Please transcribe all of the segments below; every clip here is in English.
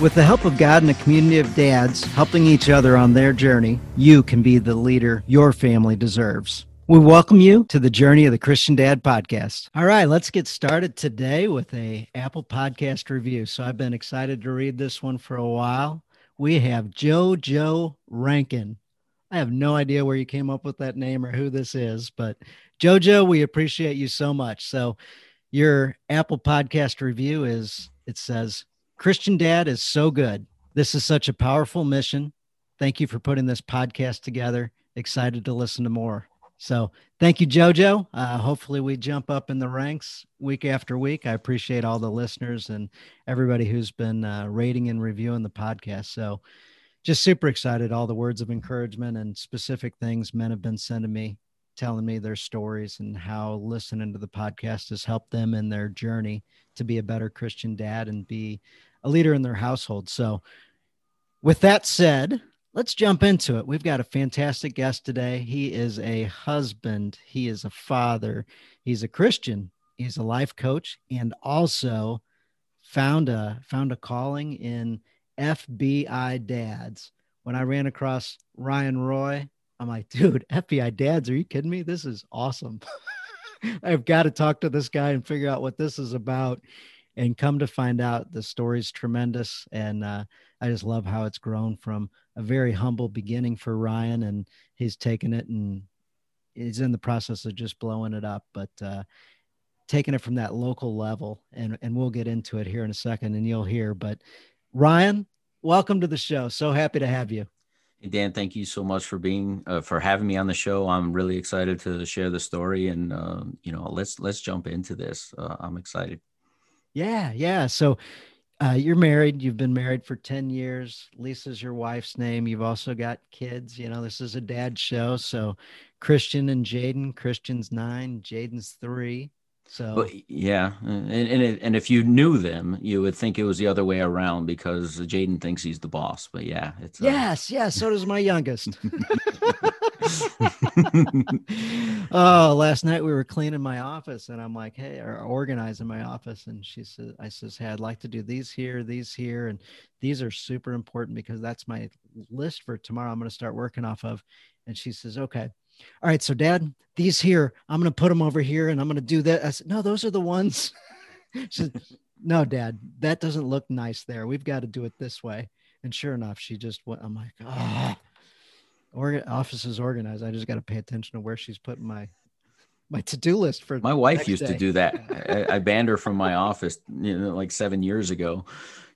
With the help of God and a community of dads helping each other on their journey, you can be the leader your family deserves. We welcome you to the Journey of the Christian Dad podcast. All right, let's get started today with a Apple Podcast review. So I've been excited to read this one for a while. We have JoJo Rankin. I have no idea where you came up with that name or who this is, but JoJo, we appreciate you so much. So your Apple Podcast review is, it says, Christian Dad is so good. This is such a powerful mission. Thank you for putting this podcast together. Excited to listen to more. So thank you, JoJo. Hopefully we jump up in the ranks week after week. I appreciate all the listeners and everybody who's been rating and reviewing the podcast. So just super excited. All the words of encouragement and specific things men have been sending me, telling me their stories and how listening to the podcast has helped them in their journey to be a better Christian dad and be a leader in their household. So with that said, let's jump into it. We've got a fantastic guest today. He is a husband. He is a father. He's a Christian. He's a life coach and also found a calling in FBI Dads. When I ran across Ryan Roy, I'm like, dude, FBI Dads, are you kidding me? This is awesome. I've got to talk to this guy and figure out what this is about, and come to find out the story's tremendous. And I just love how it's grown from a very humble beginning for Ryan, and he's taken it and he's in the process of just blowing it up, but taking it from that local level. And we'll get into it here in a second and you'll hear, but Ryan, welcome to the show. So happy to have you. Dan, thank you so much for having me on the show. I'm really excited to share the story, and let's jump into this. I'm excited. Yeah. So you're married. You've been married for 10 years. Lisa's your wife's name. You've also got kids. You know, this is a dad show. So Christian and Jaden. Christian's 9. Jaden's 3. So but, yeah, and if you knew them, you would think it was the other way around because Jaden thinks he's the boss. But yeah, it's yes. So does my youngest. Oh, last night we were cleaning my office, and I'm like, hey, or organizing my office, and she said, I says, hey, I'd like to do these here, and these are super important because that's my list for tomorrow. I'm going to start working off of, and she says, okay. All right, so Dad, these here, I'm going to put them over here and I'm going to do that. I said, no, those are the ones. She said, no, Dad, that doesn't look nice there. We've got to do it this way. And sure enough, she just went, I'm like, oh, office is organized. I just got to pay attention to where she's putting my to-do list for my wife used day. To do that. I banned her from my office, like 7 years ago.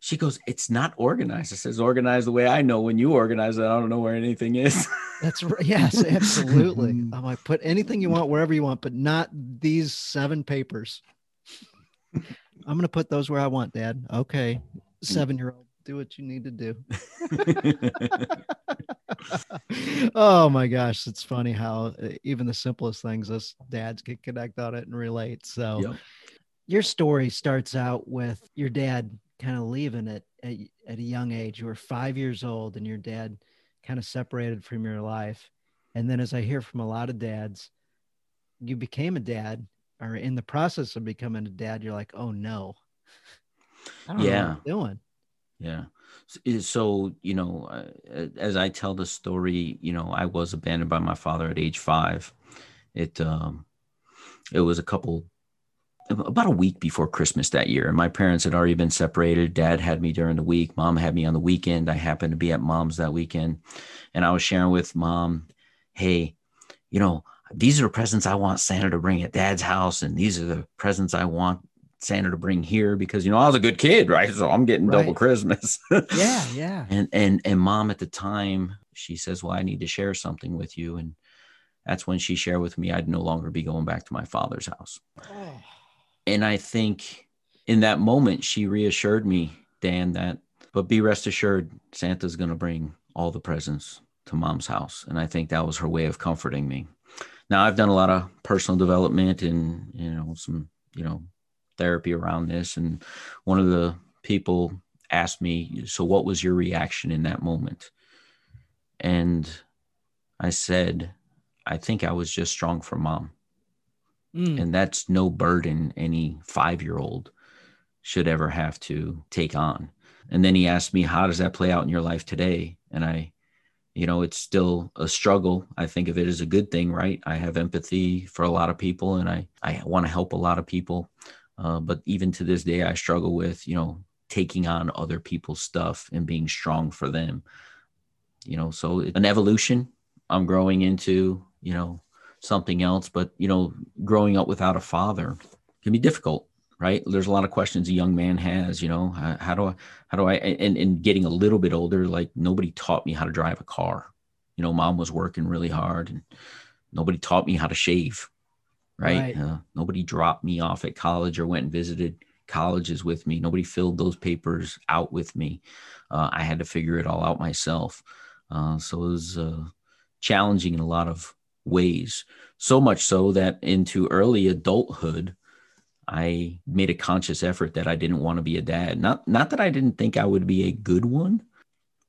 She goes, it's not organized. It says organized the way I know. When you organize it, I don't know where anything is. That's right. Yes, absolutely. I'm like, put anything you want, wherever you want, but not these 7 papers. I'm going to put those where I want, Dad. Okay. 7-year-old, do what you need to do. Oh my gosh. It's funny how even the simplest things, us dads can connect on it and relate. So yep. Your story starts out with your dad kind of leaving it at a young age. You were 5 years old and your dad kind of separated from your life. And then as I hear from a lot of dads, you became a dad or in the process of becoming a dad. You're like, oh no, I don't know what I'm doing. Yeah. So, as I tell the story, I was abandoned by my father at age 5. It was about a week before Christmas that year. And my parents had already been separated. Dad had me during the week. Mom had me on the weekend. I happened to be at Mom's that weekend. And I was sharing with Mom, hey, these are the presents I want Santa to bring at Dad's house. And these are the presents I want Santa to bring here because, I was a good kid, right? So I'm getting double Christmas. Yeah. And Mom at the time, she says, well, I need to share something with you. And that's when she shared with me, I'd no longer be going back to my father's house. Oh. And I think in that moment, she reassured me, Dan, but be rest assured, Santa's going to bring all the presents to mom's house. And I think that was her way of comforting me. Now, I've done a lot of personal development and, some, therapy around this. And one of the people asked me, so what was your reaction in that moment? And I said, I think I was just strong for mom. And that's no burden any 5-year-old should ever have to take on. And then he asked me, how does that play out in your life today? And I, it's still a struggle. I think of it as a good thing, right? I have empathy for a lot of people and I want to help a lot of people. But even to this day, I struggle with, taking on other people's stuff and being strong for them, so it's an evolution. I'm growing into, something else, but, growing up without a father can be difficult, right? There's a lot of questions a young man has, how do I, and getting a little bit older, like nobody taught me how to drive a car. Mom was working really hard and nobody taught me how to shave, right? Nobody dropped me off at college or went and visited colleges with me. Nobody filled those papers out with me. I had to figure it all out myself. So it was challenging in a lot of ways, so much so that into early adulthood, I made a conscious effort that I didn't want to be a dad. Not that I didn't think I would be a good one,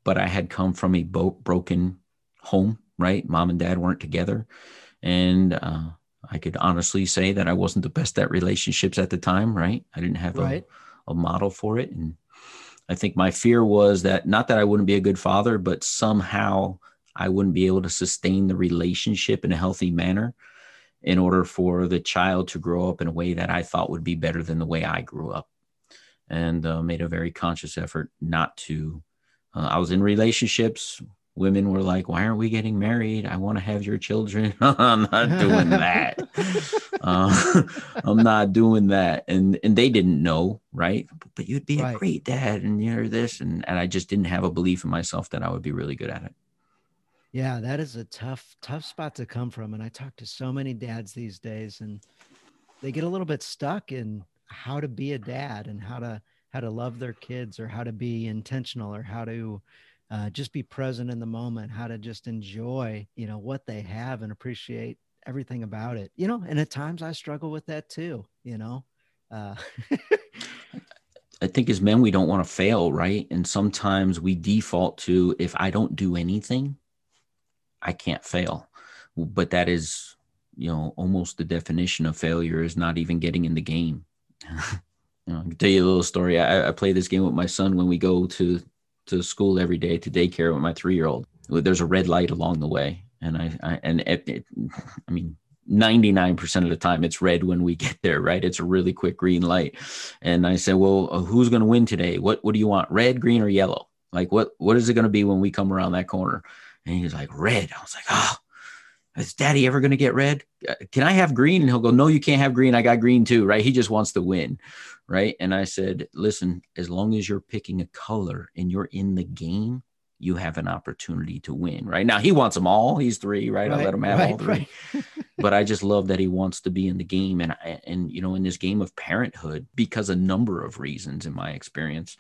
but I had come from a broken home, right? Mom and dad weren't together. And I could honestly say that I wasn't the best at relationships at the time, right? I didn't have a model for it. And I think my fear was that, not that I wouldn't be a good father, but somehow I wouldn't be able to sustain the relationship in a healthy manner in order for the child to grow up in a way that I thought would be better than the way I grew up, and made a very conscious effort not to. I was in relationships. Women were like, why aren't we getting married? I want to have your children. I'm not doing that. I'm not doing that. And they didn't know, right? But you'd be a great dad and you're this. And I just didn't have a belief in myself that I would be really good at it. Yeah, that is a tough spot to come from. And I talk to so many dads these days and they get a little bit stuck in how to be a dad and how to love their kids, or how to be intentional, or how to just be present in the moment, how to just enjoy, what they have and appreciate everything about it, and at times I struggle with that too, I think as men, we don't want to fail, right? And sometimes we default to, if I don't do anything, I can't fail. But that is, almost the definition of failure is not even getting in the game. I can tell you a little story. I play this game with my son when we go to school every day, to daycare with my 3-year-old. There's a red light along the way. And I mean, 99% of the time it's red when we get there, right? It's a really quick green light. And I said, well, who's going to win today? What do you want? Red, green, or yellow? Like, what is it going to be when we come around that corner? And he's like, red. I was like, oh, is daddy ever going to get red? Can I have green? And he'll go, no, you can't have green. I got green too, right? He just wants to win, right? And I said, listen, as long as you're picking a color and you're in the game, you have an opportunity to win, right? Now he wants them all. He's 3, right? I let him have all 3. But I just love that he wants to be in the game. And in this game of parenthood, because a number of reasons in my experience,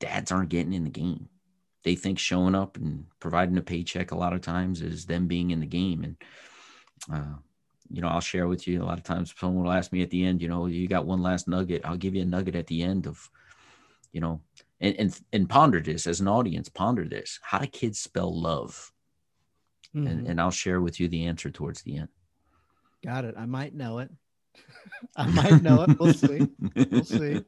dads aren't getting in the game. They think showing up and providing a paycheck a lot of times is them being in the game. And, I'll share with you, a lot of times someone will ask me at the end, you got one last nugget. I'll give you a nugget at the end of, and ponder this as an audience, ponder this. How do kids spell love? Mm-hmm. And I'll share with you the answer towards the end. Got it. I might know it. We'll see.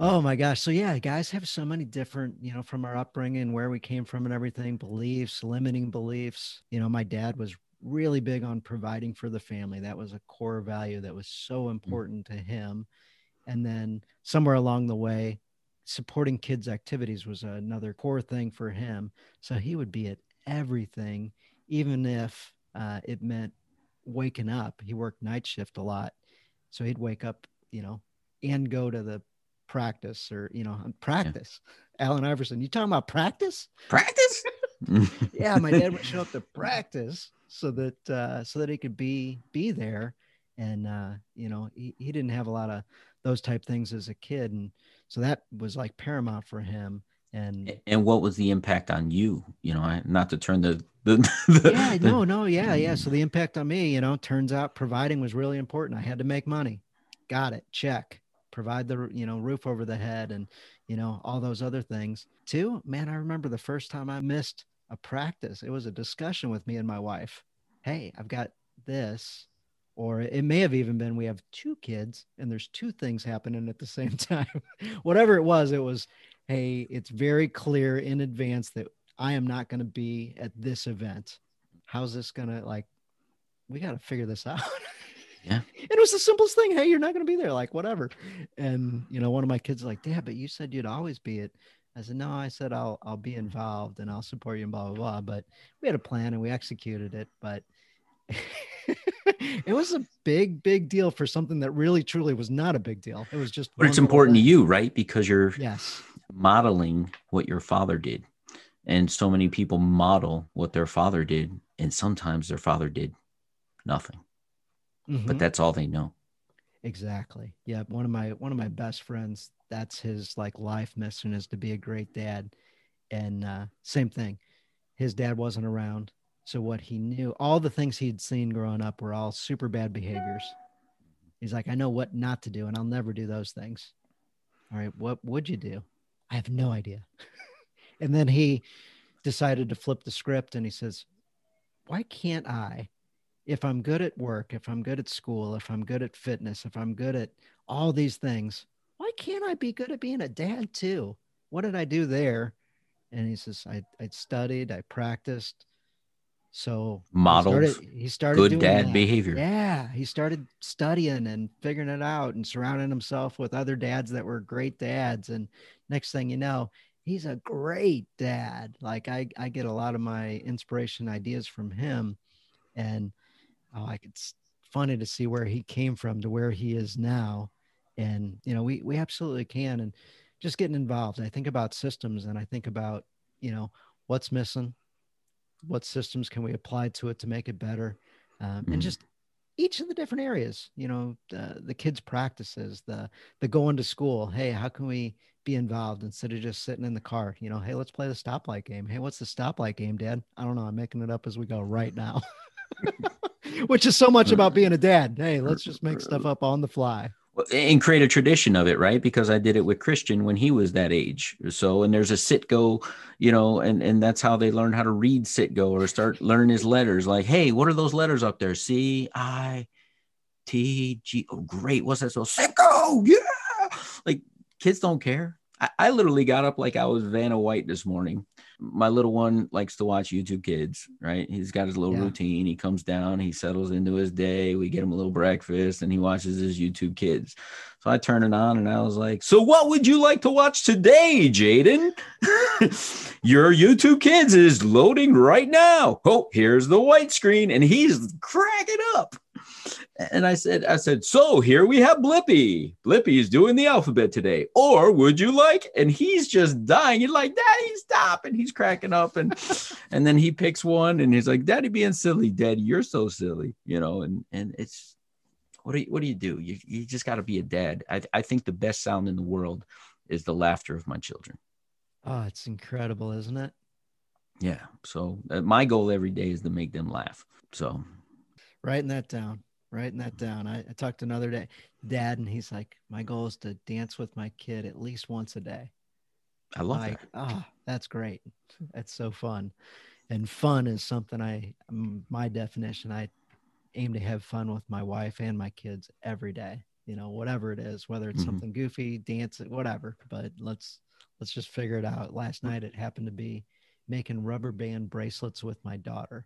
Oh my gosh. So yeah, guys have so many different, from our upbringing, where we came from and everything, beliefs, limiting beliefs. My dad was really big on providing for the family. That was a core value that was so important to him. And then somewhere along the way, supporting kids' activities was another core thing for him. So he would be at everything, even if it meant waking up. He worked night shift a lot. So he'd wake up, and go to the practice . Yeah. Alan Iverson, you talking about practice? Yeah, my dad would show up to practice so that he could be there. And, he didn't have a lot of those type things as a kid. And so that was like paramount for him. And what was the impact on you? You know, not to turn the Yeah. So the impact on me, you know, turns out providing was really important. I had to make money. Got it. Check. Provide the, you know, roof over the head and, you know, all those other things. Two, man, I remember the first time I missed a practice. It was a discussion with me and my wife. Hey, I've got this. Or it may have even been, we have two kids and there's two things happening at the same time. Whatever it was, hey, it's very clear in advance that I am not going to be at this event. How's this going to, like, we got to figure this out. Yeah. And it was the simplest thing. Hey, you're not going to be there. Like, whatever. And, you know, one of my kids like, Dad, but you said you'd always be at. I said, no, I said, I'll be involved and I'll support you and blah, blah, blah. But we had a plan and we executed it. But it was a big, big deal for something that really, truly was not a big deal. It was just, but it's important to you, right? Because you're modeling what your father did. And so many people model what their father did. And sometimes their father did nothing, but that's all they know. Exactly. Yeah. One of my best friends, that's his like life mission, is to be a great dad. And same thing. His dad wasn't around. So what he knew, all the things he'd seen growing up were all super bad behaviors. He's like, I know what not to do, and I'll never do those things. All right, what would you do? I have no idea. And then he decided to flip the script, and he says, why can't I, if I'm good at work, if I'm good at school, if I'm good at fitness, if I'm good at all these things, why can't I be good at being a dad too? What did I do there? And he says, I studied, I practiced. So models, he started good doing dad that behavior. Yeah. He started studying and figuring it out and surrounding himself with other dads that were great dads. And next thing you know, he's a great dad. Like I get a lot of my inspiration ideas from him, and it's funny to see where he came from to where he is now. And, you know, we absolutely can. And just getting involved. I think about systems, and I think about, you know, what's missing. What systems can we apply to it to make it better? And just each of the different areas, you know, the kids' practices, the going to school. Hey, how can we be involved instead of just sitting in the car? You know, hey, let's play the stoplight game. Hey, what's the stoplight game, Dad? I don't know. I'm making it up as we go right now, which is so much about being a dad. Hey, let's just make stuff up on the fly. And create a tradition of it, right? Because I did it with Christian when he was that age or so. And there's a sit-go, you know, and that's how they learn how to read sit-go or start learning his letters. Like, hey, what are those letters up there? C-I-T-G. Oh, great. What's that? So sit-go. Yeah. Like, kids don't care. I literally got up like I was Vanna White this morning. My little one likes to watch YouTube Kids, right? He's got his little routine. He comes down, he settles into his day. We get him a little breakfast and he watches his YouTube Kids. So I turned it on and I was like, so what would you like to watch today, Jaden? Your YouTube Kids is loading right now. Oh, here's the white screen. And he's cracking up. And I said, so here we have Blippi. Blippi is doing the alphabet today. Or would you like? And he's just dying. He's like, Daddy, stop. And he's cracking up. And and then he picks one and he's like, Daddy being silly. Daddy, you're so silly. You know, and it's, what do you do? You just got to be a dad. I think the best sound in the world is the laughter of my children. Oh, it's incredible, isn't it? Yeah. So my goal every day is to make them laugh. So Writing that down. I talked to another dad, and he's like, my goal is to dance with my kid at least once a day. I love that. Oh, that's great. That's so fun. And fun is something my definition, I aim to have fun with my wife and my kids every day, you know, whatever it is, whether it's something goofy, dance, whatever, but let's just figure it out. Last night, it happened to be making rubber band bracelets with my daughter.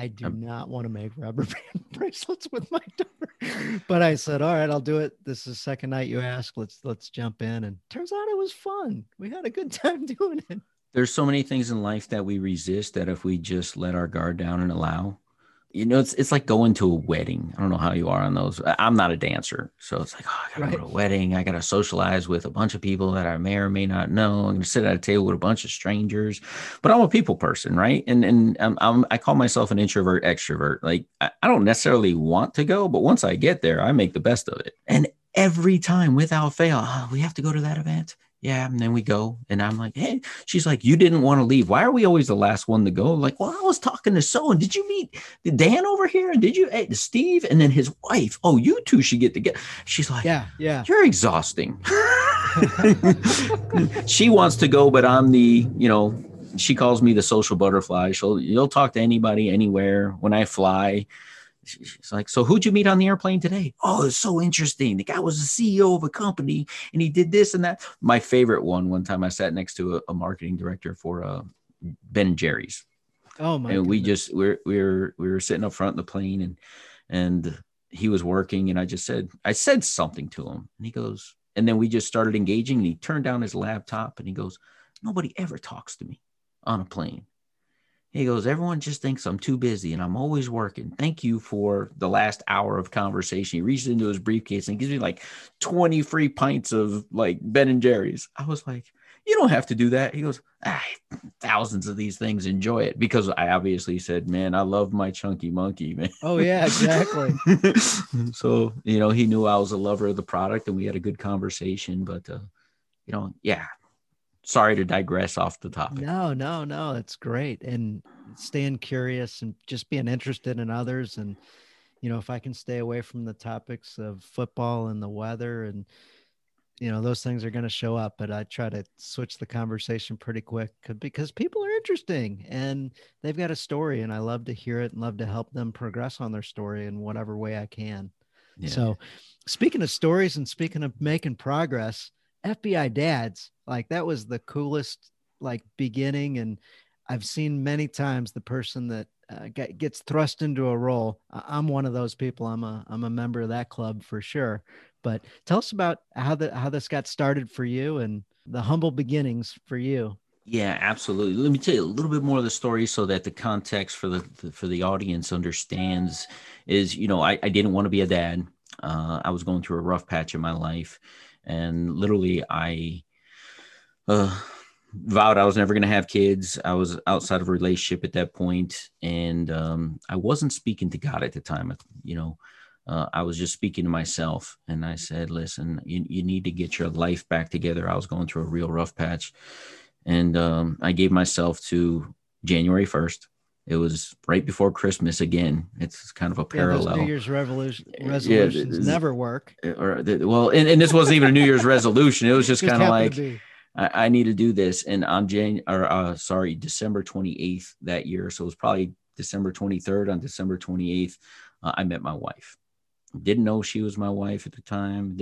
I do not want to make rubber band bracelets with my daughter, but I said, all right, I'll do it. This is the second night you ask, let's jump in. And turns out it was fun. We had a good time doing it. There's so many things in life that we resist that if we just let our guard down and allow, you know, it's like going to a wedding. I don't know how you are on those. I'm not a dancer. So it's like, oh, I got to go to a wedding. I got to socialize with a bunch of people that I may or may not know. I'm going to sit at a table with a bunch of strangers, but I'm a people person. Right. And I call myself an introvert extrovert. Like I don't necessarily want to go, but once I get there, I make the best of it. And every time without fail, we have to go to that event. yeah. And then we go and I'm like, hey, she's like, you didn't want to leave. Why are we always the last one to go? I'm like, well, I was talking to so, and did you meet Dan over here? And did you Steve and then his wife? Oh, you two should get together. She's like, yeah. You're exhausting. She wants to go, but I'm the, you know, she calls me the social butterfly. You'll talk to anybody, anywhere. When I fly, she's like, so who'd you meet on the airplane today? Oh, it's so interesting. The guy was the CEO of a company and he did this and that. My favorite one time I sat next to a marketing director for Ben & Jerry's. Oh my! And goodness. we were sitting up front in the plane and he was working and I said something to him and he goes, and then we just started engaging and he turned down his laptop and he goes, nobody ever talks to me on a plane. He goes, everyone just thinks I'm too busy and I'm always working. Thank you for the last hour of conversation. He reaches into his briefcase and gives me like 20 free pints of like Ben & Jerry's. I was like, you don't have to do that. He goes, thousands of these things, enjoy it. Because I obviously said, man, I love my Chunky Monkey, man. Oh yeah, exactly. So, you know, he knew I was a lover of the product and we had a good conversation, but you know, yeah. Sorry to digress off the topic. No, that's great. And staying curious and just being interested in others. And, you know, if I can stay away from the topics of football and the weather and, you know, those things are going to show up, but I try to switch the conversation pretty quick because people are interesting and they've got a story and I love to hear it and love to help them progress on their story in whatever way I can. Yeah. So speaking of stories and speaking of making progress, FBI Dads, like that was the coolest, like beginning. And I've seen many times the person that gets thrust into a role. I'm one of those people. I'm a member of that club for sure. But tell us about how this got started for you and the humble beginnings for you. Yeah, absolutely. Let me tell you a little bit more of the story so that the context for the audience understands is, you know, I didn't want to be a dad. I was going through a rough patch in my life. And literally I vowed I was never going to have kids. I was outside of a relationship at that point. And I wasn't speaking to God at the time. You know, I was just speaking to myself. And I said, listen, you need to get your life back together. I was going through a real rough patch. And I gave myself to January 1st. It was right before Christmas again. It's kind of a parallel. Those New Year's resolutions never work. Well, this wasn't even a New Year's resolution. It was just kind of like, I need to do this. And on December 28th that year. So it was probably December 23rd. On December 28th, I met my wife. Didn't know she was my wife at the time.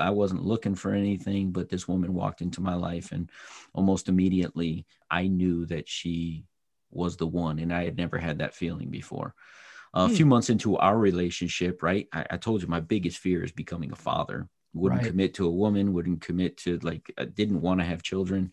I wasn't looking for anything, but this woman walked into my life and almost immediately I knew that she was the one. And I had never had that feeling before. A few months into our relationship, right? I told you my biggest fear is becoming a father. Wouldn't commit to a woman, wouldn't commit to, like, I didn't want to have children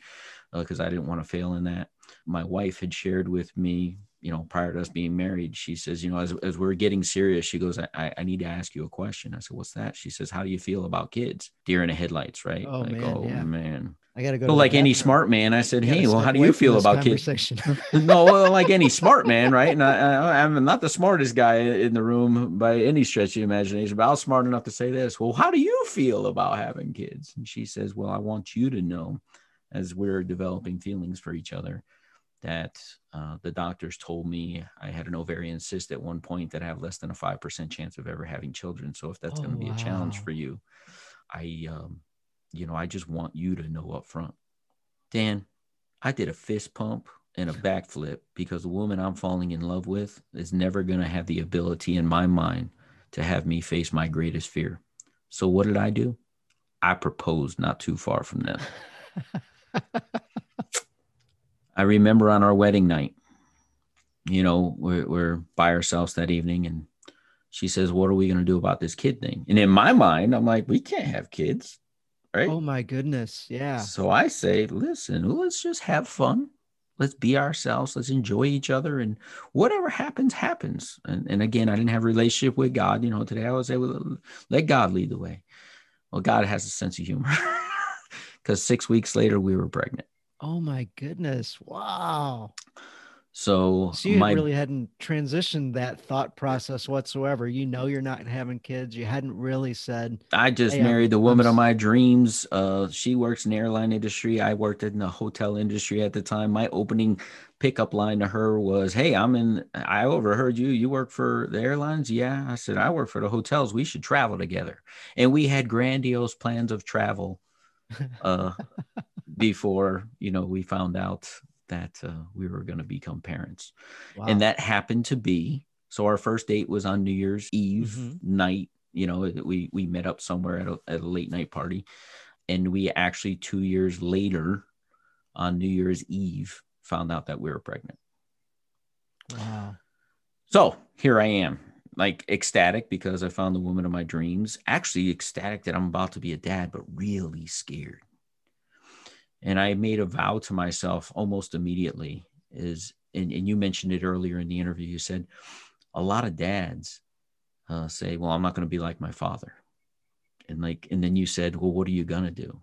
because I didn't want to fail in that. My wife had shared with me, you know, prior to us being married, she says, you know, as we're getting serious, she goes, I need to ask you a question. I said, what's that? She says, how do you feel about kids? Deer in the headlights, right? Oh, like, man, oh yeah. Man. I got to go. So like any smart man, I said, hey, well, how do you feel about kids? No, well, like any smart man, right? And I'm not the smartest guy in the room by any stretch of the imagination, but I was smart enough to say this. Well, how do you feel about having kids? And she says, well, I want you to know, as we're developing feelings for each other, that the doctors told me I had an ovarian cyst at one point that I have less than a 5% chance of ever having children. So if that's going to be a challenge for you, you know, I just want you to know up front. Dan, I did a fist pump and a backflip because the woman I'm falling in love with is never going to have the ability in my mind to have me face my greatest fear. So what did I do? I proposed not too far from them. I remember on our wedding night, you know, we're by ourselves that evening and she says, what are we going to do about this kid thing? And in my mind, I'm like, we can't have kids. Right? Oh my goodness. Yeah. So I say, listen, let's just have fun. Let's be ourselves. Let's enjoy each other. And whatever happens, happens. And again, I didn't have a relationship with God. You know, today I would say, well, let God lead the way. Well, God has a sense of humor because 6 weeks later we were pregnant. Oh my goodness. Wow. So you really hadn't transitioned that thought process whatsoever. You know, you're not having kids. You hadn't really said, I just married the woman of my dreams. She works in the airline industry. I worked in the hotel industry at the time. My opening pickup line to her was, hey, I overheard you work for the airlines. Yeah. I said, I work for the hotels. We should travel together. And we had grandiose plans of travel, before, we found out that we were going to become parents. Wow. And that happened to be, so our first date was on New Year's Eve night. We met up somewhere at a late night party, and we actually 2 years later on New Year's Eve found out that we were pregnant. Wow. So here I am, like ecstatic because I found the woman of my dreams, actually ecstatic that I'm about to be a dad, but really scared. And I made a vow to myself almost immediately and you mentioned it earlier in the interview, you said a lot of dads say, well, I'm not going to be like my father. And then you said, well, what are you going to do?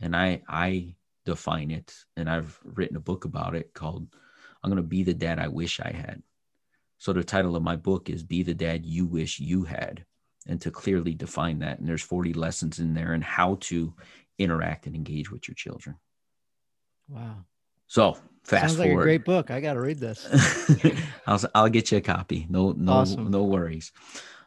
And I define it, and I've written a book about it called, I'm going to be the dad I wish I had. So the title of my book is Be the Dad You Wish You Had, and to clearly define that. And there's 40 lessons in there and how to interact and engage with your children. Wow. So fast sounds like forward. A great book. I got to read this. I'll get you a copy. No, awesome. No worries.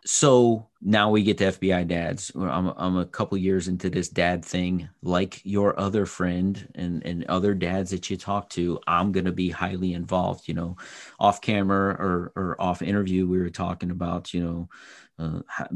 So now we get to FBI Dads. I'm a couple years into this dad thing, like your other friend and other dads that you talk to. I'm going to be highly involved, off camera or off interview. We were talking about,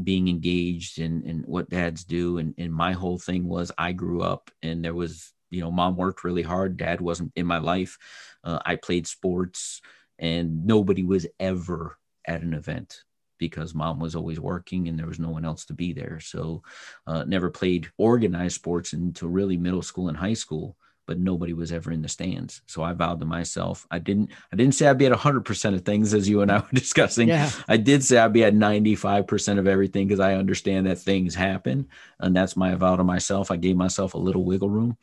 being engaged and what dads do. And my whole thing was I grew up and there was, mom worked really hard. Dad wasn't in my life. I played sports and nobody was ever at an event because mom was always working and there was no one else to be there. So never played organized sports until really middle school and high school, but nobody was ever in the stands. So I vowed to myself, I didn't say I'd be at 100% of things as you and I were discussing. Yeah. I did say I'd be at 95% of everything because I understand that things happen. And that's my vow to myself. I gave myself a little wiggle room.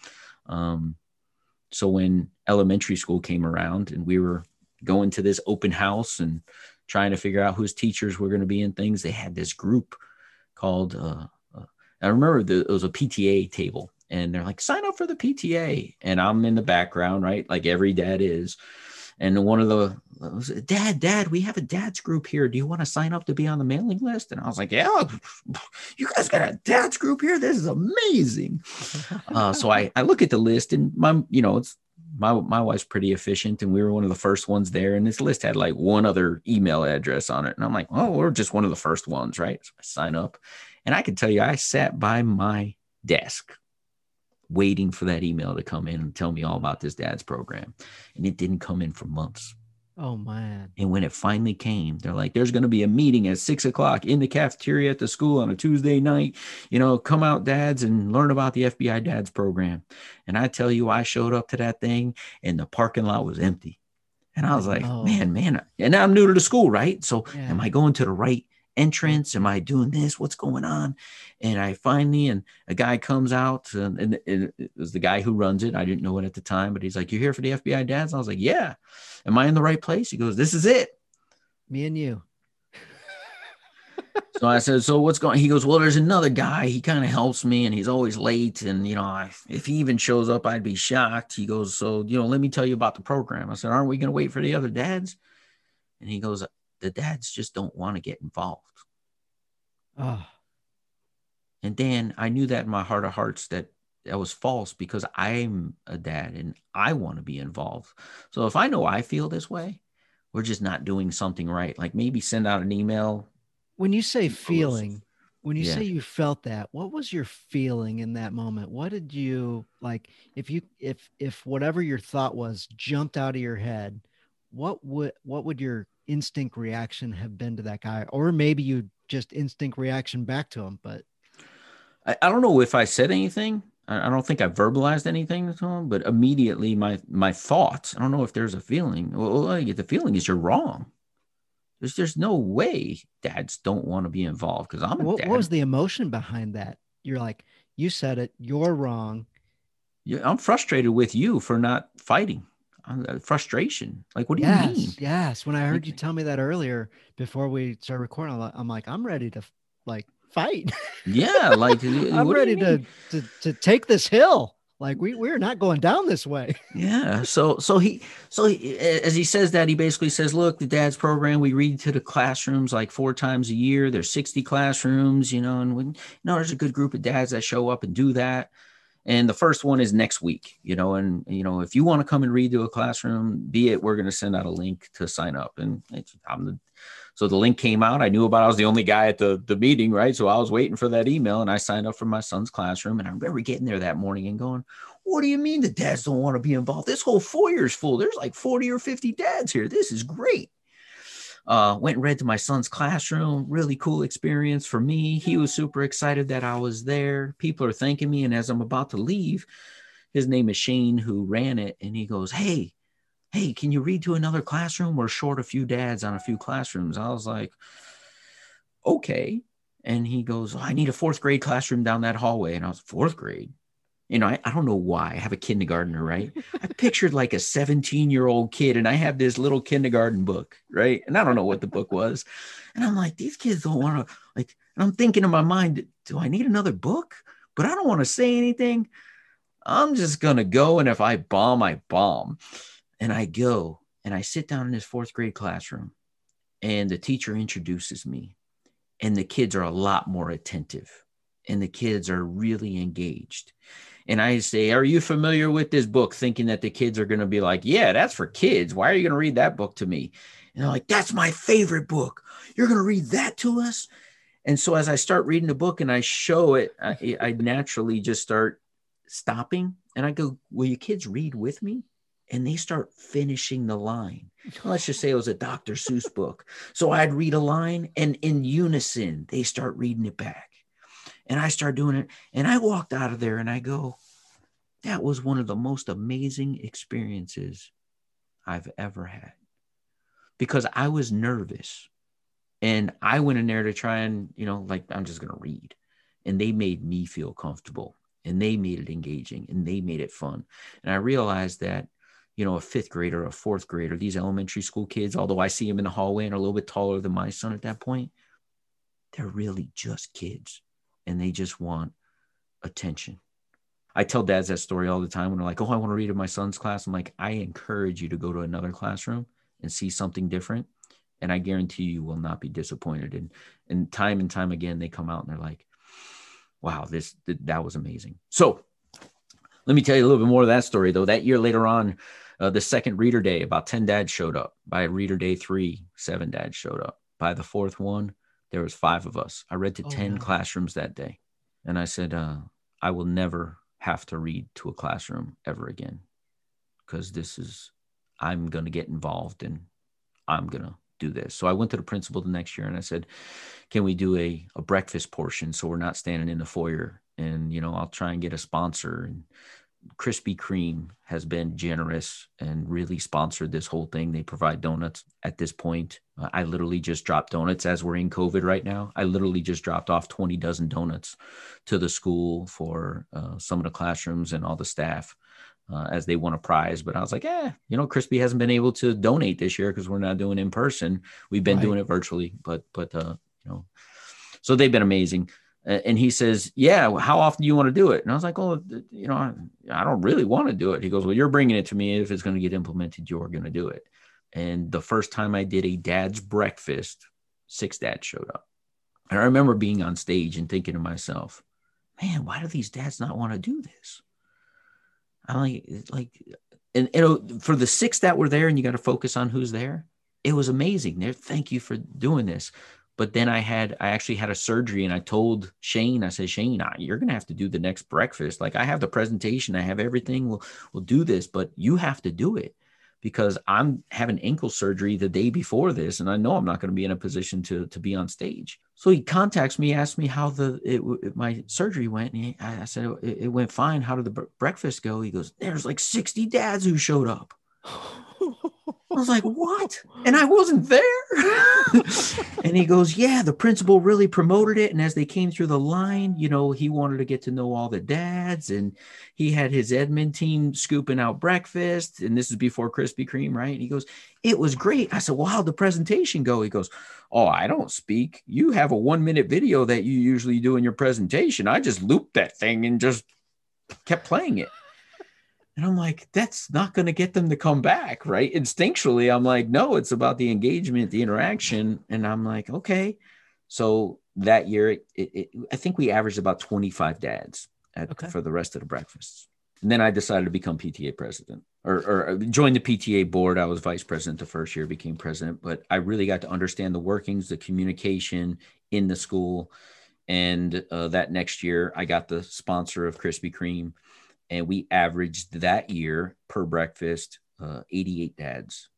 So when elementary school came around and we were going to this open house and trying to figure out whose teachers were going to be in things, they had this group called, I remember it was a PTA table, and they're like, sign up for the PTA. And I'm in the background, right? Like every dad is. And one of the dad, we have a dad's group here. Do you want to sign up to be on the mailing list? And I was like, yeah, you guys got a dad's group here. This is amazing. So I look at the list, and my wife's pretty efficient, and we were one of the first ones there. And this list had like one other email address on it. And I'm like, oh, we're just one of the first ones, right? So I sign up. And I can tell you, I sat by my desk waiting for that email to come in and tell me all about this dad's program. And it didn't come in for months. Oh, man. And when it finally came, they're like, there's going to be a meeting at 6:00 in the cafeteria at the school on a Tuesday night. Come out, dads, and learn about the FBI Dads program. And I tell you, I showed up to that thing and the parking lot was empty. And I was like, man. And I'm new to the school, right? So am I going to the right entrance? Am I doing this? What's going on? And I finally, and a guy comes out, and it was the guy who runs it. I didn't know it at the time, but he's like, you're here for the FBI Dads? And I was like, yeah. Am I in the right place? He goes, this is it. Me and you. So I said, so what's going on? He goes, well, there's another guy. He kind of helps me and he's always late. And, if he even shows up, I'd be shocked. He goes, so, let me tell you about the program. I said, aren't we going to wait for the other dads? And he goes, the dads just don't want to get involved. Oh. And Dan, I knew that in my heart of hearts that was false, because I'm a dad and I want to be involved. So if I know I feel this way, we're just not doing something right. Like maybe send out an email. When you say feeling, when you say you felt that, what was your feeling in that moment? What did you like? If whatever your thought was jumped out of your head, what would your instinct reaction have been to that guy? Or maybe you just instinct reaction back to him, but I don't know if I said anything. I don't think I verbalized anything to him, but immediately my thoughts, I don't know if there's a feeling. Well, I get the feeling is you're wrong. There's no way dads don't want to be involved, because I'm a dad. What was the emotion behind that? You're like, you said it, you're wrong. Yeah, I'm frustrated with you for not fighting. frustration. Like, what do you mean? Yes. When I heard you tell me that earlier before we started recording, I'm like, I'm ready to like fight. Yeah. Like, I'm ready to take this hill. Like we're not going down this way. Yeah. So he, as he says that, he basically says, look, the dad's program, we read to the classrooms like 4 times a year. There's 60 classrooms, you know, and we, you know, there's a good group of dads that show up and do that. And the first one is next week, you know, and, you know, if you want to come and read to a classroom, be it, we're going to send out a link to sign up. And so the link came out. I knew about it. I was the only guy at the meeting, right? So I was waiting for that email, and I signed up for my son's classroom. And I remember getting there that morning and going, what do you mean the dads don't want to be involved? This whole foyer is full. There's like 40 or 50 dads here. This is great. Went and read to my son's classroom. Really cool experience for me. He was super excited that I was there. People are thanking me. And as I'm about to leave, his name is Shane, who ran it. And he goes, hey, can you read to another classroom? We're short a few dads on a few classrooms. I was like, okay. And he goes, I need a 4th grade classroom down that hallway. And I was 4th grade. You know, I don't know why. I have a kindergartner, right? I pictured like a 17-year-old kid, and I have this little kindergarten book, right? And I don't know what the book was. And I'm like, these kids don't want to, like, and I'm thinking in my mind, do I need another book? But I don't want to say anything. I'm just going to go. And if I bomb, I bomb. And I go and I sit down in this 4th grade classroom, and the teacher introduces me, and the kids are a lot more attentive, and the kids are really engaged. And I say, are you familiar with this book? Thinking that the kids are going to be like, yeah, that's for kids. Why are you going to read that book to me? And they're like, that's my favorite book. You're going to read that to us? And so as I start reading the book and I show it, I naturally just start stopping. And I go, will you kids read with me? And they start finishing the line. Let's just say it was a Dr. Seuss book. So I'd read a line, and in unison, they start reading it back. And I start doing it. And I walked out of there and I go, that was one of the most amazing experiences I've ever had. Because I was nervous. And I went in there to try and, you know, like, I'm just going to read. And they made me feel comfortable. And they made it engaging. And they made it fun. And I realized that, you know, a 5th grader, a 4th grader, these elementary school kids, although I see them in the hallway and are a little bit taller than my son at that point, they're really just kids, and they just want attention. I tell dads that story all the time when they're like, oh, I want to read in my son's class. I'm like, I encourage you to go to another classroom and see something different. And I guarantee you will not be disappointed. And time again, they come out and they're like, wow, that was amazing. So let me tell you a little bit more of that story, though. That year later on, the second reader day, about 10 dads showed up. By reader day 3, 7 dads showed up. By the 4th one, there was 5 of us. I read to 10 classrooms that day. And I said, I will never have to read to a classroom ever again, because I'm going to get involved and I'm going to do this. So I went to the principal the next year and I said, can we do a breakfast portion so we're not standing in the foyer? And, you know, I'll try and get a sponsor. And Krispy Kreme has been generous and really sponsored this whole thing. They provide donuts at this point. I literally just dropped donuts as we're in COVID right now. I literally just dropped off 20 dozen donuts to the school for some of the classrooms and all the staff as they won a prize. But I was like, you know, Krispy hasn't been able to donate this year because we're not doing in person. We've been doing it virtually, but you know, so they've been amazing. And he says, yeah, how often do you want to do it? And I was like, oh, you know, I don't really want to do it. He goes, well, you're bringing it to me. If it's going to get implemented, you're going to do it. And the first time I did a dad's breakfast, 6 dads showed up. And I remember being on stage and thinking to myself, man, why do these dads not want to do this? I'm like, and you know, for the 6 that were there, and you got to focus on who's there, it was amazing. Thank you for doing this. But then I actually had a surgery, and I told Shane, I said, Shane, you're going to have to do the next breakfast. Like, I have the presentation, I have everything. We'll do this, but you have to do it, because I'm having ankle surgery the day before this. And I know I'm not going to be in a position to be on stage. So he contacts me, asks me how my surgery went. And I said, it went fine. How did the breakfast go? He goes, there's like 60 dads who showed up. I was like, what? And I wasn't there. And he goes, yeah, the principal really promoted it. And as they came through the line, you know, he wanted to get to know all the dads. And he had his Edmund team scooping out breakfast. And this is before Krispy Kreme, right? And he goes, it was great. I said, well, how'd the presentation go? He goes, oh, I don't speak. You have a 1-minute video that you usually do in your presentation. I just looped that thing and just kept playing it. And I'm like, that's not going to get them to come back, right? Instinctually, I'm like, no, it's about the engagement, the interaction. And I'm like, okay. So that year, I think we averaged about 25 dads for the rest of the breakfasts. And then I decided to become PTA president or join the PTA board. I was vice president the first year, became president, but I really got to understand the workings, the communication in the school. And that next year, I got the sponsor of Krispy Kreme. And we averaged that year per breakfast, 88 dads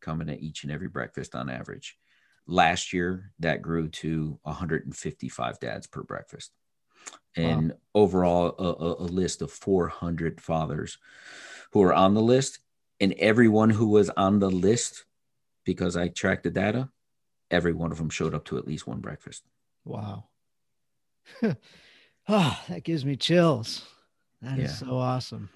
coming to each and every breakfast on average. Last year, that grew to 155 dads per breakfast. And overall, a list of 400 fathers who are on the list. And everyone who was on the list, because I tracked the data, every one of them showed up to at least one breakfast. Wow. That gives me chills. That is so awesome.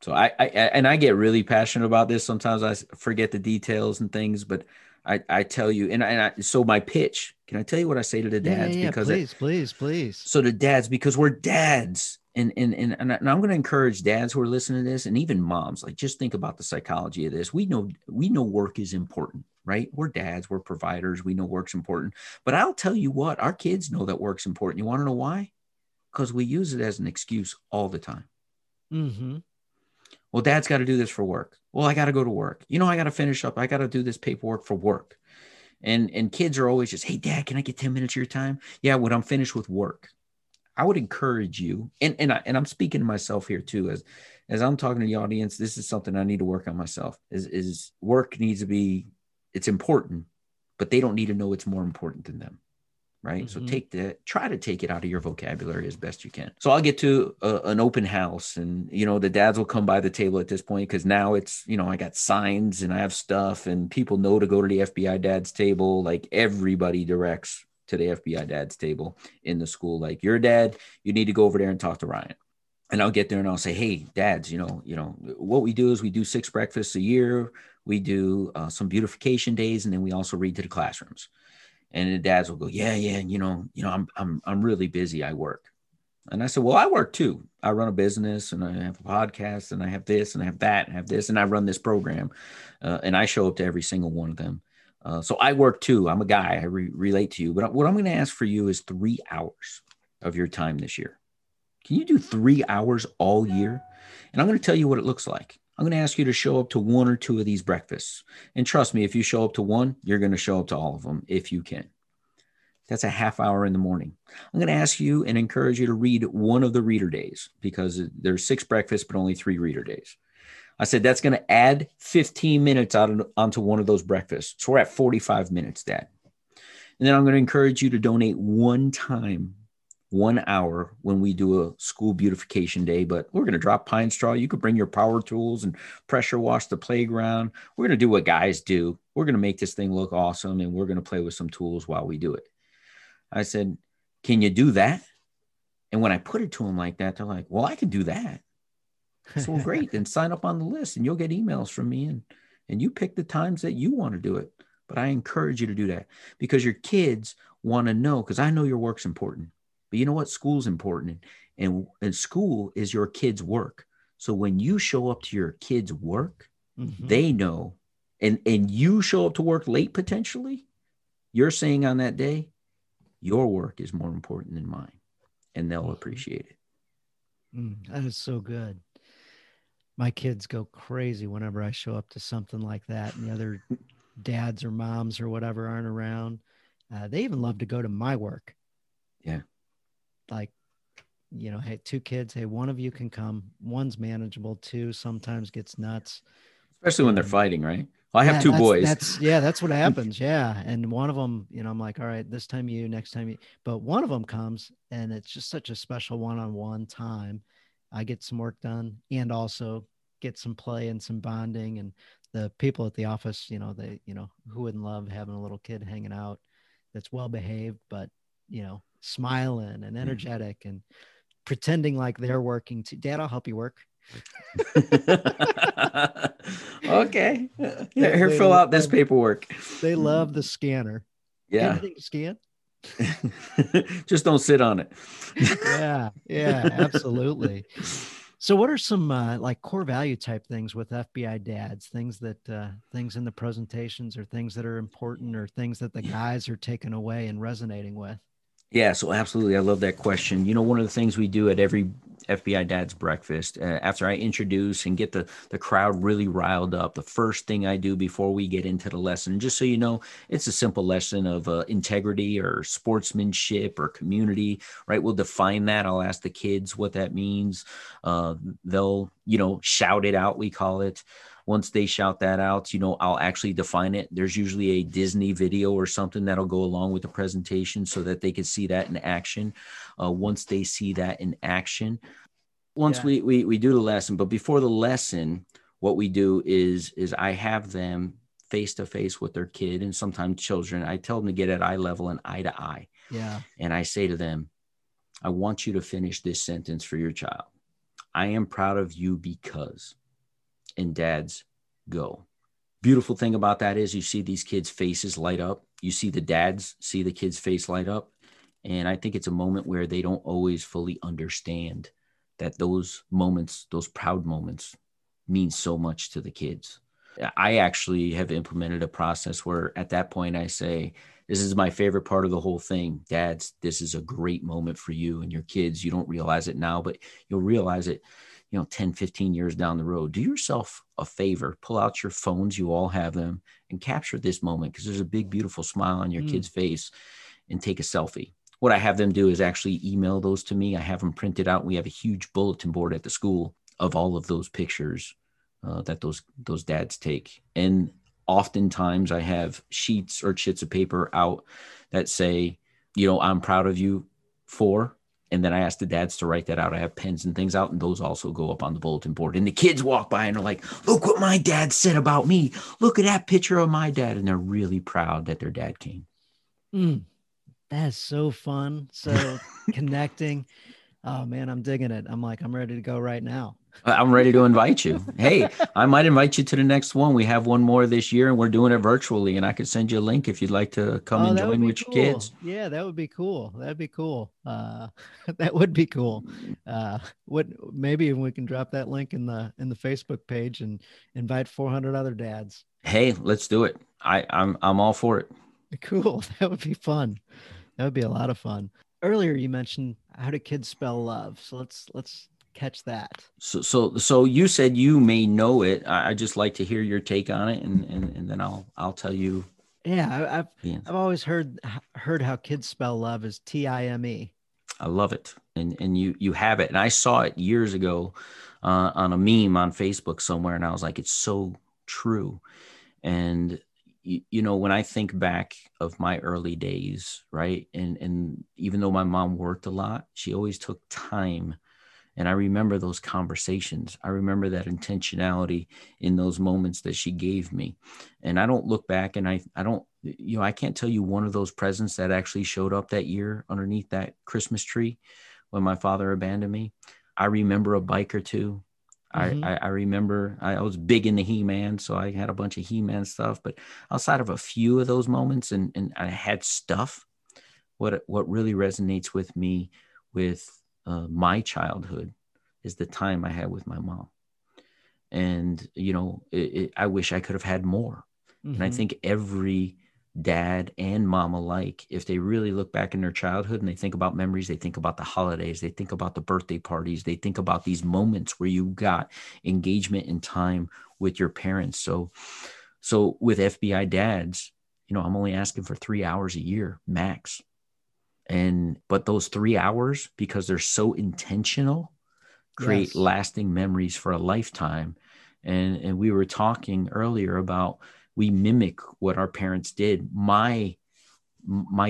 So I get really passionate about this. Sometimes I forget the details and things, but I tell you, so my pitch, can I tell you what I say to the dads? Yeah, because please. So the dads, because we're dads and I'm going to encourage dads who are listening to this and even moms, like just think about the psychology of this. We know work is important, right? We're dads, we're providers. We know work's important, but I'll tell you what, our kids know that work's important. You want to know why? Because we use it as an excuse all the time. Mm-hmm. Well, dad's got to do this for work. Well, I got to go to work. You know, I got to finish up. I got to do this paperwork for work. And kids are always just, hey, dad, can I get 10 minutes of your time? Yeah, when I'm finished with work. I would encourage you. And I'm speaking to myself here too. As I'm talking to the audience, this is something I need to work on myself. Is work needs to be, it's important, but they don't need to know it's more important than them. Right. Mm-hmm. So try to take it out of your vocabulary as best you can. So I'll get to an open house and, you know, the dads will come by the table at this point, because now it's, you know, I got signs and I have stuff and people know to go to the FBI Dads table. Like everybody directs to the FBI Dads table in the school. Like you're a dad, you need to go over there and talk to Ryan. And I'll get there and I'll say, hey, dads, you know, what we do is we do 6 breakfasts a year. We do some beautification days. And then we also read to the classrooms. And the dads will go, yeah. And you know, I'm really busy. I work. And I said, well, I work too. I run a business and I have a podcast and I have this and I have that and I have this. And I run this program and I show up to every single one of them. So I work too. I'm a guy. I relate to you. But what I'm going to ask for you is 3 hours of your time this year. Can you do 3 hours all year? And I'm going to tell you what it looks like. I'm going to ask you to show up to 1 or 2 of these breakfasts. And trust me, if you show up to one, you're going to show up to all of them if you can. That's a half hour in the morning. I'm going to ask you and encourage you to read one of the reader days, because there's 6 breakfasts, but only 3 reader days. I said, that's going to add 15 minutes onto one of those breakfasts. So we're at 45 minutes, Dad. And then I'm going to encourage you to donate one time, 1 hour when we do a school beautification day, but we're going to drop pine straw. You could bring your power tools and pressure wash the playground. We're going to do what guys do. We're going to make this thing look awesome. And we're going to play with some tools while we do it. I said, can you do that? And when I put it to them like that, they're like, well, I can do that. So well, great. Then sign up on the list and you'll get emails from me and you pick the times that you want to do it. But I encourage you to do that because your kids want to know, because I know your work's important. But you know what? School's important and school is your kids' work. So when you show up to your kids' work, mm-hmm. they know, and you show up to work late, potentially, you're saying on that day, your work is more important than mine and they'll appreciate it. That is so good. My kids go crazy whenever I show up to something like that and the other dads or moms or whatever aren't around. They even love to go to my work. Yeah. Like, you know, hey, 2 kids, hey, one of you can come. One's manageable, 2 sometimes gets nuts. Especially when they're fighting, right? Well, I have 2 boys. That's what happens. Yeah. And one of them, you know, I'm like, all right, this time you, next time you. But one of them comes and it's just such a special one-on-one time. I get some work done and also get some play and some bonding. And the people at the office, you know, they, you know, who wouldn't love having a little kid hanging out that's well behaved, but, you know, smiling and energetic and pretending like they're working too. Dad, I'll help you work. Okay. Here, fill out this paperwork. They love the scanner. Yeah. Anything to scan? Just don't sit on it. yeah, absolutely. So what are some like core value type things with FBI dads, things that things in the presentations or things that are important or things that the guys are taking away and resonating with? Yeah, so absolutely. I love that question. You know, one of the things we do at every FBI Dad's breakfast, after I introduce and get the crowd really riled up, the first thing I do before we get into the lesson, just so you know, it's a simple lesson of integrity or sportsmanship or community, right? We'll define that. I'll ask the kids what that means. They'll, you know, shout it out, we call it. Once they shout that out, you know, I'll actually define it. There's usually a Disney video or something that'll go along with the presentation so that they can see that in action. Once they see that in action, we do the lesson, but before the lesson, what we do is I have them face to face with their kid and sometimes children. I tell them to get at eye level and eye to eye. Yeah. And I say to them, I want you to finish this sentence for your child. I am proud of you because. And dads, go. Beautiful thing about that is you see these kids' faces light up. You see the dads see the kids' face light up. And I think it's a moment where they don't always fully understand that those moments, those proud moments, mean so much to the kids. I actually have implemented a process where at that point I say, this is my favorite part of the whole thing. Dads, this is a great moment for you and your kids. You don't realize it now, but you'll realize it, you know, 10, 15 years down the road. Do yourself a favor, pull out your phones, you all have them, and capture this moment because there's a big, beautiful smile on your kid's face, and take a selfie. What I have them do is actually email those to me. I have them printed out. We have a huge bulletin board at the school of all of those pictures that those dads take. And oftentimes I have sheets or chits of paper out that say, you know, I'm proud of you for. And then I asked the dads to write that out. I have pens and things out, and those also go up on the bulletin board. And the kids walk by and are like, look what my dad said about me. Look at that picture of my dad. And they're really proud that their dad came. That is so fun. So connecting. Oh, man, I'm digging it. I'm like, I'm ready to go right now. I'm ready to invite you. Hey, I might invite you to the next one. We have one more this year, and we're doing it virtually. And I could send you a link if you'd like to come and join with your kids. Yeah, that would be cool. That'd be cool. That would be cool. Maybe we can drop that link in the Facebook page and invite 400 other dads. Hey, let's do it. I'm all for it. Cool. That would be fun. That would be a lot of fun. Earlier, you mentioned how do kids spell love? So let's catch that. So you said you may know it. I just like to hear your take on it, and then I'll tell you. Yeah, I've always heard how kids spell love is TIME. I love it, and you have it, and I saw it years ago on a meme on Facebook somewhere, and I was like, it's so true. And you know, when I think back of my early days, right, and even though my mom worked a lot, she always took time. And I remember those conversations. I remember that intentionality in those moments that she gave me. And I don't look back and I don't, you know, I can't tell you one of those presents that actually showed up that year underneath that Christmas tree when my father abandoned me. I remember a bike or two. Mm-hmm. I remember I was big into He-Man, so I had a bunch of He-Man stuff. But outside of a few of those moments and I had stuff, what really resonates with me with my childhood is the time I had with my mom. And, you know, I wish I could have had more. Mm-hmm. And I think every dad and mom alike, if they really look back in their childhood and they think about memories, they think about the holidays, they think about the birthday parties, they think about these moments where you got engagement and time with your parents. So with FBI dads, you know, I'm only asking for 3 hours a year max. But those 3 hours, because they're so intentional, create lasting memories for a lifetime. And we were talking earlier about we mimic what our parents did. My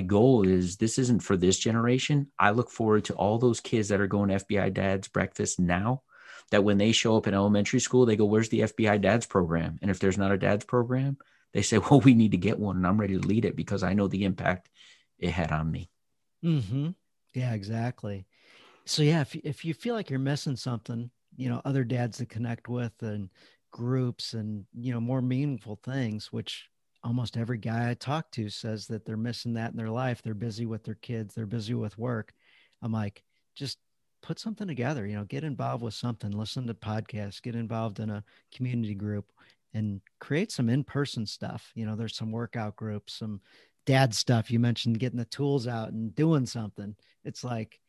goal is this isn't for this generation. I look forward to all those kids that are going to FBI Dad's breakfast now that when they show up in elementary school, they go, where's the FBI Dads program? And if there's not a dads program, they say, well, we need to get one, and I'm ready to lead it because I know the impact it had on me. Mm-hmm. Yeah, exactly. So yeah, if you feel like you're missing something, you know, other dads to connect with and groups and, you know, more meaningful things, which almost every guy I talk to says that they're missing that in their life. They're busy with their kids. They're busy with work. I'm like, just put something together, you know, get involved with something, listen to podcasts, get involved in a community group and create some in-person stuff. You know, there's some workout groups, some dad stuff. You mentioned getting the tools out and doing something. It's like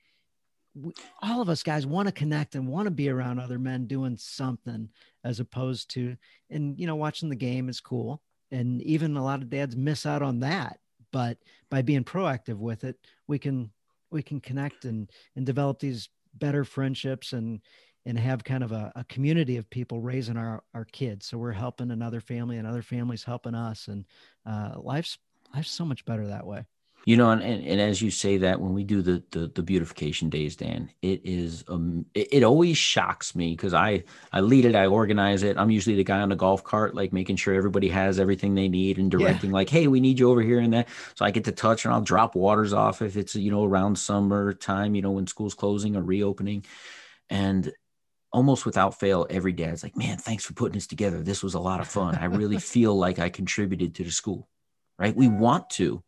all of us guys want to connect and want to be around other men doing something as opposed to, and, you know, watching the game is cool. And even a lot of dads miss out on that, but by being proactive with it, we can connect and develop these better friendships and have kind of a community of people raising our kids. So we're helping another family and other families helping us. And life's so much better that way. You know, and as you say that, when we do the beautification days, Dan, it is it always shocks me because I lead it, I organize it. I'm usually the guy on the golf cart, like making sure everybody has everything they need and directing, like, hey, we need you over here and that. So I get to touch and I'll drop waters off if it's, you know, around summertime, you know, when school's closing or reopening. And almost without fail, every dad's like, man, thanks for putting this together. This was a lot of fun. I really feel like I contributed to the school. Right? We want to.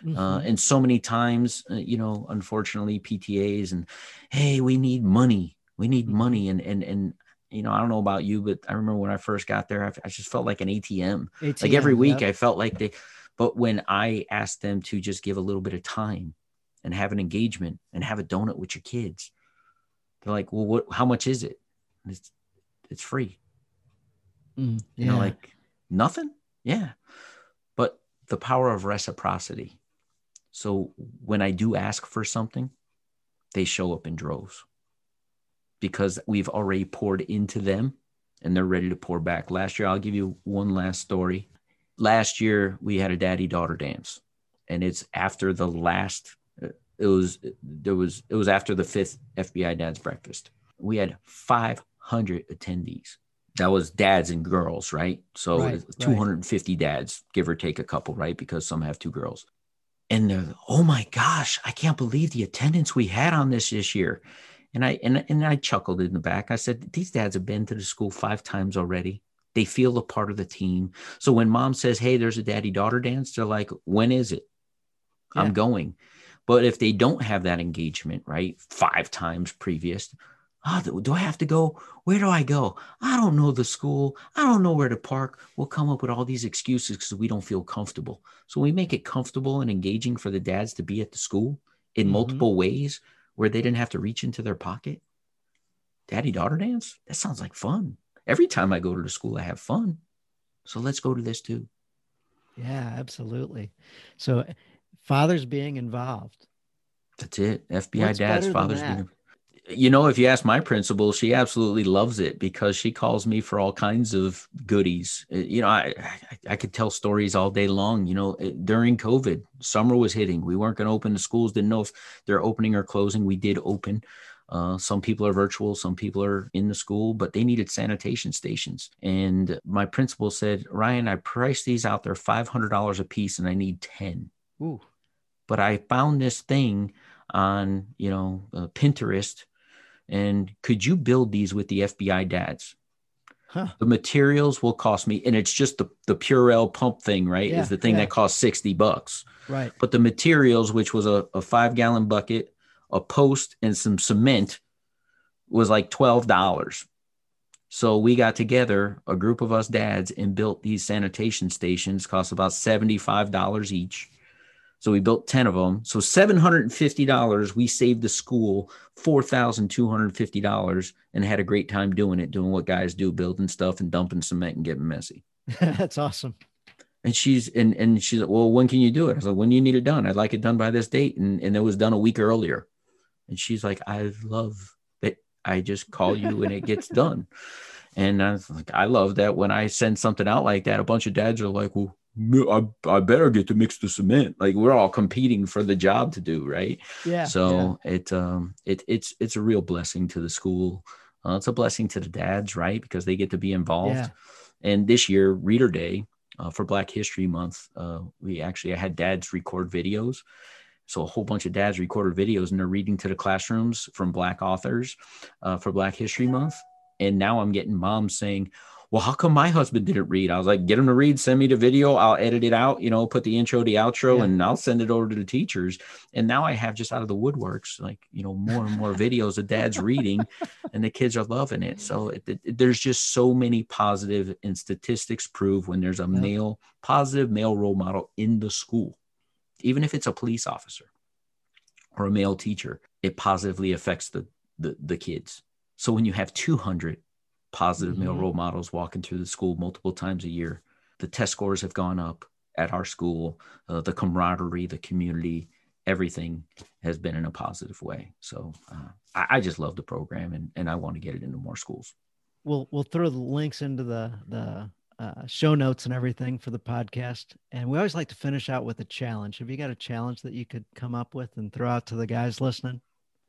And so many times, you know, unfortunately, PTAs and, hey, we need money. We need money. And, you know, I don't know about you, but I remember when I first got there, I just felt like an ATM. Like every week I felt like but when I asked them to just give a little bit of time and have an engagement and have a donut with your kids, they're like, well, how much is it? And it's free. Yeah. You know, like nothing. Yeah. But the power of reciprocity. So when I do ask for something, they show up in droves because we've already poured into them and they're ready to pour back. Last year, I'll give you one last story. Last year, we had a daddy-daughter dance, and it's after the last, it was after the 5th FBI Dad's breakfast. We had 500 attendees. That was dads and girls, right? So 250 dads, give or take a couple, right? Because some have two girls. And they're, oh my gosh, I can't believe the attendance we had on this year. And I chuckled in the back. I said, these dads have been to the school 5 times already. They feel a part of the team. So when mom says, hey, there's a daddy-daughter dance, they're like, when is it? Yeah. I'm going. But if they don't have that engagement, right? 5 times previous. Oh, do I have to go? Where do I go? I don't know the school. I don't know where to park. We'll come up with all these excuses because we don't feel comfortable. So we make it comfortable and engaging for the dads to be at the school in multiple ways where they didn't have to reach into their pocket. Daddy-daughter dance? That sounds like fun. Every time I go to the school, I have fun. So let's go to this too. Yeah, absolutely. So fathers being involved. That's it. FBI dads, fathers being involved. You know, if you ask my principal, she absolutely loves it because she calls me for all kinds of goodies. You know, I could tell stories all day long. You know, during COVID, summer was hitting. We weren't going to open. The schools didn't know if they're opening or closing. We did open. Some people are virtual. Some people are in the school, but they needed sanitation stations. And my principal said, Ryan, I priced these out. They're $500 a piece and I need 10. Ooh. But I found this thing on, you know, Pinterest. And could you build these with the FBI dads? Huh. The materials will cost me, and it's just the Purell pump thing, right? Yeah, is the thing that costs $60. Right. But the materials, which was a 5-gallon bucket, a post, and some cement, was like $12. So we got together, a group of us dads, and built these sanitation stations. Cost about $75 each. So we built 10 of them. So $750, we saved the school $4,250 and had a great time doing it, doing what guys do, building stuff and dumping cement and getting messy. That's awesome. And she's like, well, when can you do it? I was like, when do you need it done? I'd like it done by this date. And it was done a week earlier. And she's like, I love that. I just call you and it gets done. And I was like, I love that when I send something out like that, a bunch of dads are like, well, I better get to mix the cement. Like we're all competing for the job to do. Right. Yeah. So it's a real blessing to the school. It's a blessing to the dads, right? Because they get to be involved. Yeah. And this year, Reader Day for Black History Month, I had dads record videos. So a whole bunch of dads recorded videos, and they're reading to the classrooms from Black authors for Black History Month. And now I'm getting moms saying, well, how come my husband didn't read? I was like, get him to read, send me the video. I'll edit it out, put the intro, the outro, and I'll send it over to the teachers. And now I have just out of the woodworks, more and more videos of dads reading, and the kids are loving it. So there's just so many positive, and statistics prove when there's a positive male role model in the school, even if it's a police officer or a male teacher, it positively affects the kids. So when you have 200 positive male role models walking through the school multiple times a year, the test scores have gone up at our school, the camaraderie, the community, everything has been in a positive way. So I just love the program, and I want to get it into more schools. We'll throw the links into the show notes and everything for the podcast. And we always like to finish out with a challenge. Have you got a challenge that you could come up with and throw out to the guys listening?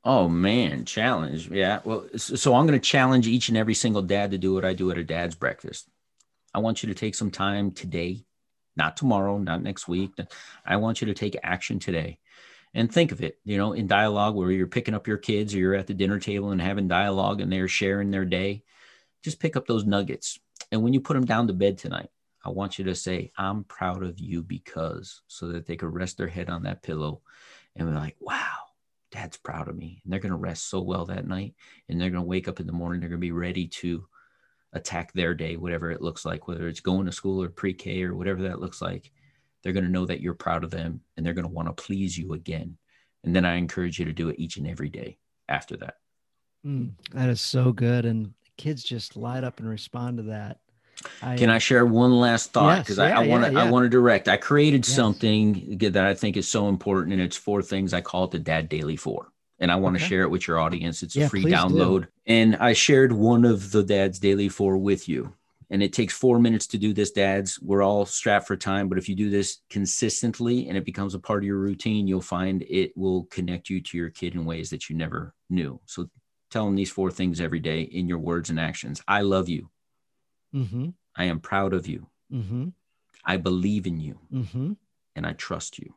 Oh man, challenge. Yeah. Well, so I'm going to challenge each and every single dad to do what I do at a dad's breakfast. I want you to take some time today, not tomorrow, not next week. I want you to take action today and think of it, in dialogue where you're picking up your kids or you're at the dinner table and having dialogue and they're sharing their day. Just pick up those nuggets. And when you put them down to bed tonight, I want you to say, I'm proud of you because, so that they could rest their head on that pillow and be like, wow, Dad's proud of me. And they're going to rest so well that night, and they're going to wake up in the morning. They're going to be ready to attack their day, whatever it looks like, whether it's going to school or pre-K or whatever that looks like. They're going to know that you're proud of them, and they're going to want to please you again. And then I encourage you to do it each and every day after that. That is so good. And kids just light up and respond to that. Can I share one last thought? Because I want to direct. I created something that I think is so important, and it's 4 things. I call it the Dad Daily 4, and I want to share it with your audience. It's a free download. And I shared one of the Dad's Daily 4 with you, and it takes 4 minutes to do this, dads. We're all strapped for time, but if you do this consistently and it becomes a part of your routine, you'll find it will connect you to your kid in ways that you never knew. So tell them these 4 things every day in your words and actions. I love you. Mm-hmm. I am proud of you. Mm-hmm. I believe in you. Mm-hmm. And I trust you.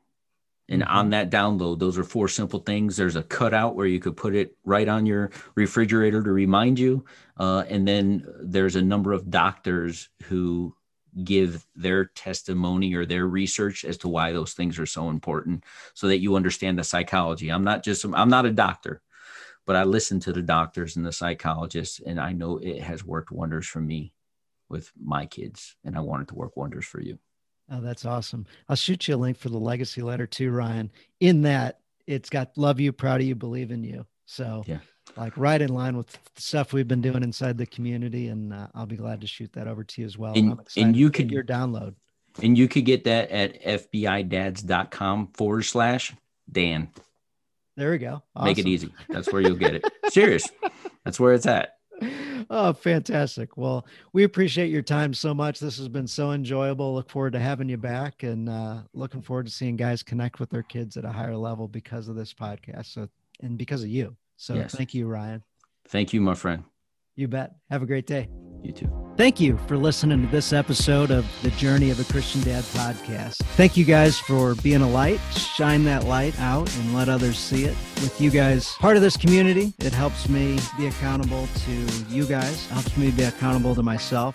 And on that download, those are 4 simple things. There's a cutout where you could put it right on your refrigerator to remind you. And then there's a number of doctors who give their testimony or their research as to why those things are so important, so that you understand the psychology. I'm not a doctor, but I listen to the doctors and the psychologists, and I know it has worked wonders for me with my kids, and I wanted to work wonders for you. Oh, that's awesome. I'll shoot you a link for the legacy letter too, Ryan. In that, it's got love you, proud of you, believe in you. So right in line with the stuff we've been doing inside the community. And I'll be glad to shoot that over to you as well. And, your download. And you could get that at fbidads.com/Dan. There we go. Awesome. Make it easy. That's where you'll get it. Serious. That's where it's at. Oh, fantastic. Well, we appreciate your time so much. This has been so enjoyable. Look forward to having you back, and looking forward to seeing guys connect with their kids at a higher level because of this podcast. So, and because of you. So Thank you, Ryan. Thank you, my friend. You bet. Have a great day. You too. Thank you for listening to this episode of The Journey of a Christian Dad podcast. Thank you guys for being a light. Shine that light out and let others see it. With you guys part of this community, it helps me be accountable to you guys. It helps me be accountable to myself,